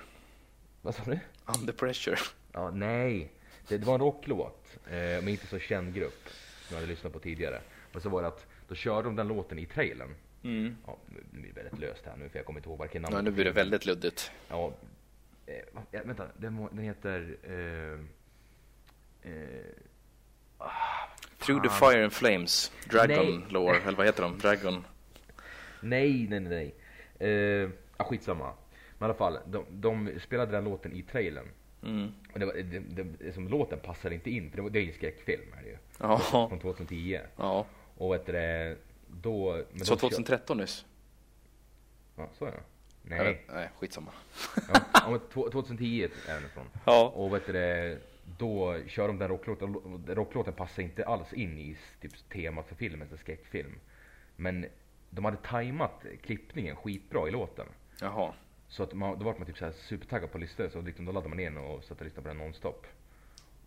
Vad sa du? Under Pressure. Ja, nej. Det var en rocklåt, men inte så känd grupp som jag hade lyssnat på tidigare. Men så var det att då körde de den låten i trailern. Mm. Ja, nu blir det väldigt löst här nu, för jag kommer inte ihåg varken namn. Ja, nu blir det väldigt luddigt. Ja, vänta, den heter... Through the Fire and Flames, Dragon Lore, eller vad heter de? Dragon. Nej. Skitsamma. Men i alla fall, de spelade den låten i trailern. Mm. Och det som låten passar inte in, för det är ju en skräckfilm här ju. Ja. Från 2010. Ja. Och efter det då, men så 2013 nyss. Ja, så är det. Nej, skitsamma. Ja, 2010 är den från. Ja. Och efter det då kör de den rocklåten, och rocklåten passar inte alls in i typ temat för filmen, en skräckfilm. Men de hade tajmat klippningen skitbra i låten. Jaha. Så att då var man typ så här supertaggad på listor, så liksom då laddade man in och satt och lyssnade på den nonstop.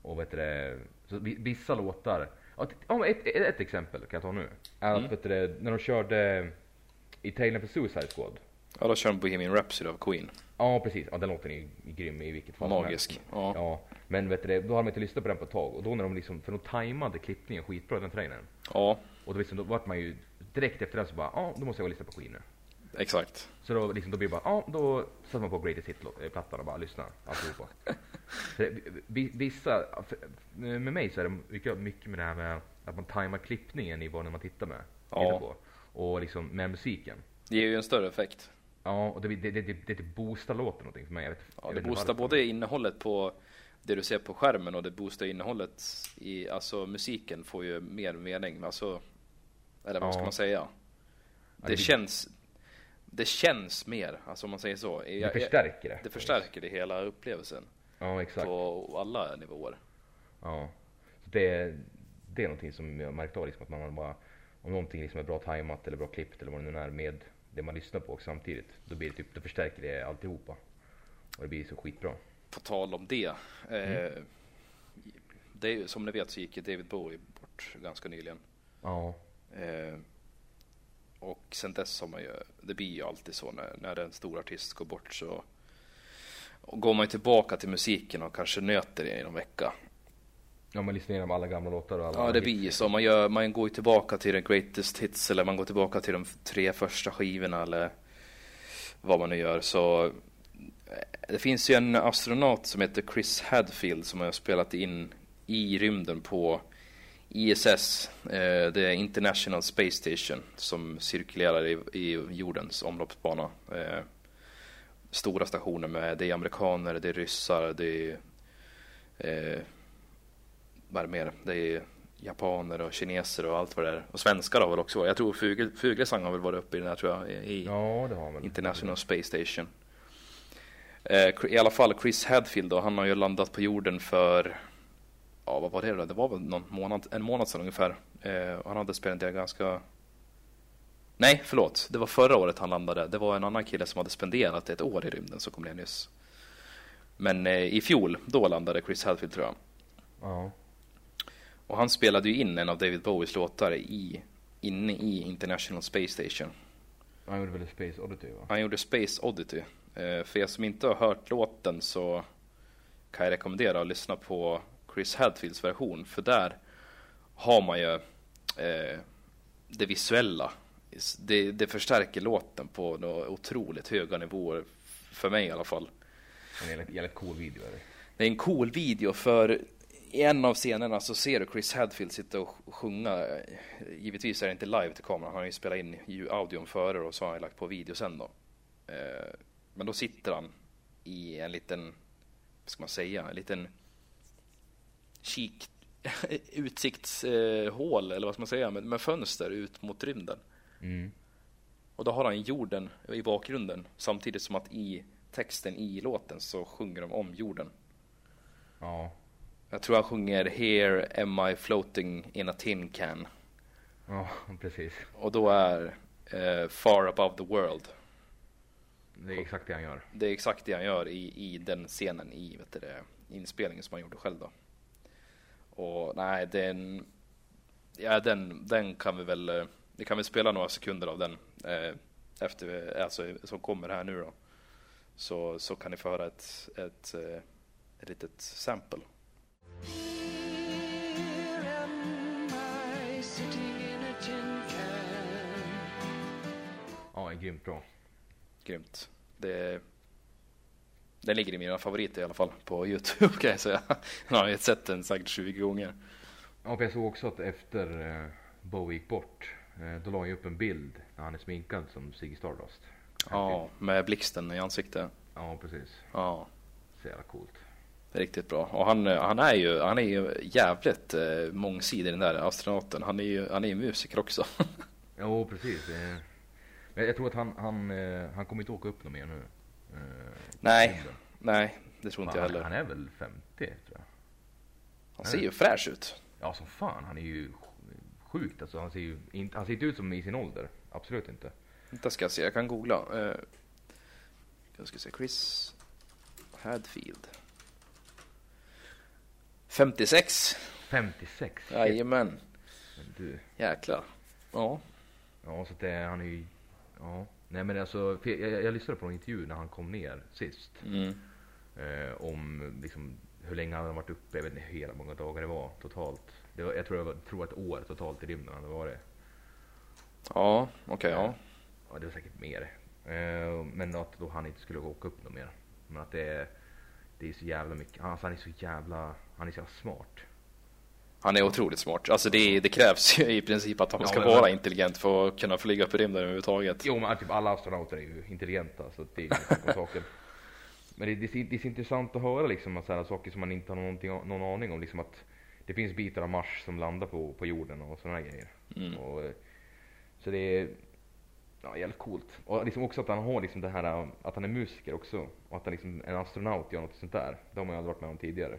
Och vet du, så vissa låtar. Ett exempel kan jag ta nu. Att, vet du, när de körde i trailern för Suicide Squad. Ja, då körde de Bohemian Rhapsody av Queen. Ja, precis. Ja, den låten är grym i vilket fall. Magisk. Ja. Men vet du, då har man inte lyssnat på den på ett tag. Och då när de liksom, för de tajmade klippningen skitbra den trailern. Ja. Och då, liksom, då var man ju direkt efter den så bara, då måste jag gå lyssna på Queen nu. Exakt. Så då, liksom, då blir bara, då satt man på Greatest Hit-plattan och bara lyssnar alltihopa. Vissa, med mig så är det mycket med det här med att man tajmar klippningen i vad man tittar med. Ja. På, och liksom med musiken. Det ger ju en större effekt. Ja, och det boostar låten någonting för mig. Det boostar både innehållet på det du ser på skärmen, och det boostar innehållet i, alltså musiken får ju mer mening. Alltså, eller vad ska man säga? Det känns mer, alltså om man säger så. Det förstärker det hela upplevelsen. Ja, exakt. På alla nivåer. Ja. Så det är någonting som jag märkt av, liksom, att man bara, om någonting liksom är bra tajmat eller bra klippt eller vad det nu är med det man lyssnar på och samtidigt, då blir det typ, det förstärker det alltihopa. Och det blir så skitbra. På tal om det. Det som ni vet så gick David Bowie bort ganska nyligen. Ja. Och sen dess har man ju, det blir ju alltid så när en stor artist går bort, så går man ju tillbaka till musiken och kanske nöter det i någon vecka. Ja, man lyssnar igenom alla gamla låtar och alla. Ja, det blir ju så. Man går ju tillbaka till The Greatest Hits, eller man går tillbaka till de 3 första skivorna eller vad man nu gör. Så det finns ju en astronaut som heter Chris Hadfield som har spelat in i rymden på ISS, det är International Space Station, som cirkulerar i jordens omloppsbana. Stora stationer med, det är amerikaner, det är ryssar, det är vad mer? Det är japaner och kineser och allt vad det är. Och svenskar har väl också. Jag tror Fuglesang har väl varit uppe i den här, tror jag, i det har väl. International Space Station. I alla fall Chris Hadfield då, han har ju landat på jorden för, ja, vad var det då? Det var väl en månad sedan ungefär. Han hade spenderat ganska... Nej, förlåt. Det var förra året han landade. Det var en annan kille som hade spenderat ett år i rymden, så kom det nyss. Men i fjol, då landade Chris Hadfield, tror jag. Ja. Och han spelade ju in en av David Bowies låtar inne i International Space Station. Han gjorde väl Space Oddity, va? Han gjorde Space Oddity. För er som inte har hört låten så kan jag rekommendera att lyssna på Chris Hadfields version. För där har man ju det visuella. Det förstärker låten på otroligt höga nivåer. För mig i alla fall. Det är en jävligt cool video. Eller? Det är en cool video, för i en av scenerna så ser du Chris Hadfield sitta och sjunga. Givetvis är det inte live till kameran. Han har ju spelat in audion före och så har han lagt på video sen då. Men då sitter han i en liten, vad ska man säga, en liten utsiktshål eller vad ska man säga, med fönster ut mot rymden. Mm. Och då har han jorden i bakgrunden, samtidigt som att i texten i låten så sjunger de om jorden. Ja. Jag tror han sjunger Here am I floating in a tin can. Ja, precis. Och då är Far above the world. Det är exakt det han gör. Det är exakt det han gör i den scenen i inspelningen som han gjorde själv då. Och nej, den kan vi väl, vi kan väl spela några sekunder av den efter, alltså, som kommer här nu då. Så kan ni få höra ett litet sample. Here am I sitting in a tin can. Ja, grymt bra. Grymt. Den ligger i mina favoriter i alla fall på YouTube, kan jag säga. Jag har sett den säkert 20 gånger. Ja, jag såg också att efter Bowie gick bort, då la jag upp en bild när han är sminkad som Ziggy Stardust. Ja, med blixten i ansiktet. Ja, precis. Ja. Så jävla coolt. Riktigt bra. Och han är ju jävligt mångsidig, den där astronauten. Han är ju musiker också. Ja, precis. Jag tror att han kommer inte åka upp något mer nu. Nej, det tror inte jag heller. Han är väl 50, tror jag. Han ser ju fräsch ut. Ja, som fan. Han är ju sjukt. Alltså, han ser inte ut som i sin ålder. Absolut inte. Vänta, ska jag se. Jag kan googla. Jag ska se. Chris Hadfield. 56. 56? Jajamän. Du. Jäklar. Ja. Ja, så det, han är ju... Ja. Nej, men alltså, jag lyssnade på en intervju när han kom ner sist. Mm. Om liksom, hur länge han hade varit uppe. Jag vet inte hur många dagar det var totalt. Jag tror ett år totalt i rymden han var det. Ja, okej, ja. Ja, det var säkert mer. Men att då han inte skulle åka upp något mer. Men att det är så jävla mycket. Alltså, han är så jävla smart. Han är otroligt smart. Alltså det krävs ju i princip att han ska vara intelligent för att kunna flyga på rymden överhuvudtaget. Jo, men typ alla astronauter är ju intelligenta, så det är ju saker. Men det är intressant att höra liksom, att så här, saker som man inte har någon aning om. Liksom att det finns bitar av Mars som landar på jorden och sådana grejer. Mm. Och, så det är jävligt coolt. Och liksom också att han har liksom det här att han är musiker också. Och att han liksom en astronaut gör något sånt där. Det har man ju aldrig varit med om tidigare.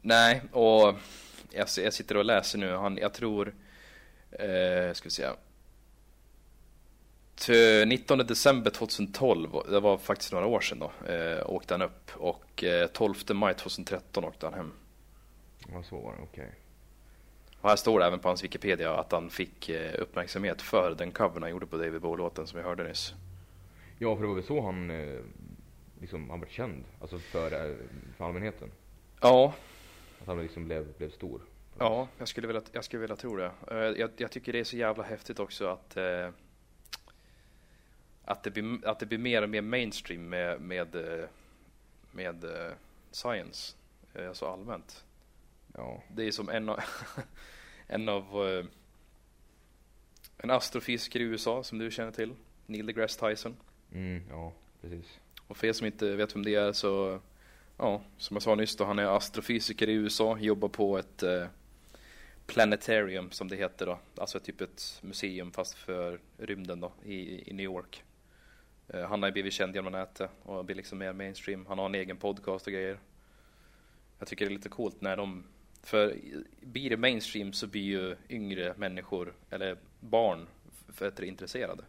Nej, och jag sitter och läser nu. Jag tror, ska vi säga, 19 december 2012, det var faktiskt några år sedan då, åkte han upp. Och 12 maj 2013 åkte han hem. Ja, så var det, okej. Och här står det även på hans Wikipedia att han fick uppmärksamhet för den cover han gjorde på David Bowie-låten som vi hörde nyss. Ja, för det var väl så han blev känd, alltså för allmänheten. Ja. Att han liksom blev stor. Ja, jag skulle vilja tro det. Jag tycker det är så jävla häftigt också att det blir mer och mer mainstream med science, alltså allmänt. Ja. Det är som en astrofysiker i USA som du känner till, Neil deGrasse Tyson. Mm, ja, precis. Och för er som inte vet vem det är, så ja, som jag sa nyss då, han är astrofysiker i USA, jobbar på ett planetarium som det heter då. Alltså typ ett museum fast för rymden då, i New York. Han har blivit känd genom nätet och blir liksom mer mainstream. Han har en egen podcast och grejer. Jag tycker det är lite coolt när för blir det mainstream så blir ju yngre människor eller barn för intresserade.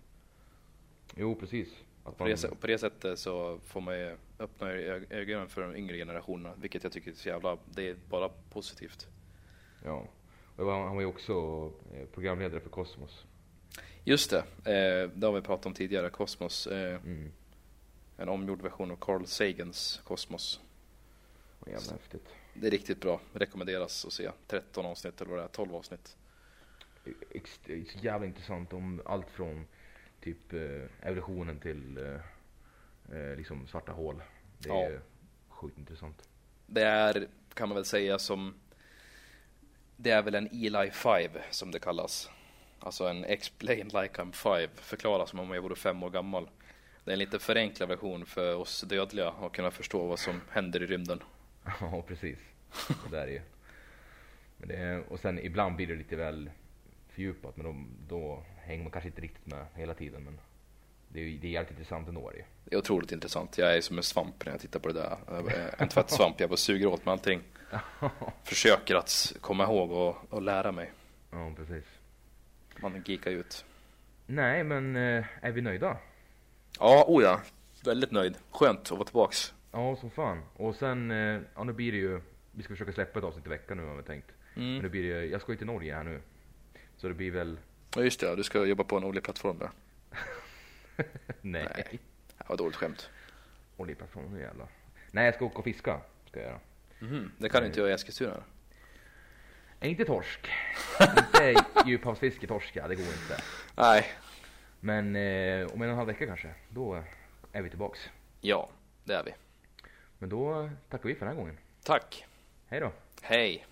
Jo, precis. På det sättet så får man ju öppna ögonen för de yngre generationerna, vilket jag tycker är så jävla, det är bara positivt. Ja, och han var ju också programledare för Cosmos. Just det, det har vi pratat om tidigare. Cosmos, en omgjord version av Carl Sagans Cosmos. Jävla häftigt. Det är riktigt bra, rekommenderas att se. 13 avsnitt eller vad det är, 12 avsnitt. Jävla intressant om allt från typ evolutionen till liksom svarta hål. Det är sjukt intressant. Det är, kan man väl säga, som det är väl en Eli 5 som det kallas. Alltså en explain like I'm 5, förklara som om jag vore 5 år gammal. Det är en lite förenklad version för oss dödliga att kunna förstå vad som händer i rymden. Ja, precis. Det där är ju. Men det är, och sen ibland blir det lite väl fördjupat, men då hänger man kanske inte riktigt med hela tiden, men det är jävligt intressant ändå. Det är otroligt intressant. Jag är som en svamp när jag tittar på det där. En tvättsvamp, jag bara suger åt mig allting. Försöker att komma ihåg och lära mig. Ja, precis. Man geekar ut. Nej, men är vi nöjda? Ja, ja. Väldigt nöjd. Skönt att vara tillbaks. Ja, så fan. Och sen, ja, nu blir det ju... Vi ska försöka släppa ett avsnitt i veckan nu, har vi tänkt. Men nu blir det, jag ska ju till Norge här nu. Så det blir väl... Ja, just det. Du ska jobba på en oljeplattform där. Nej. Det var dåligt skämt. Oljeplattform, hur jävla... Nej, jag ska åka och fiska. Ska jag göra. Det kan du inte göra i Eskilstuna. Inte torsk. Inte djuphavsfiske torska, det går inte. Nej. Men om en halv vecka kanske, då är vi tillbaks. Ja, det är vi. Men då tackar vi för den här gången. Tack. Hej då. Hej.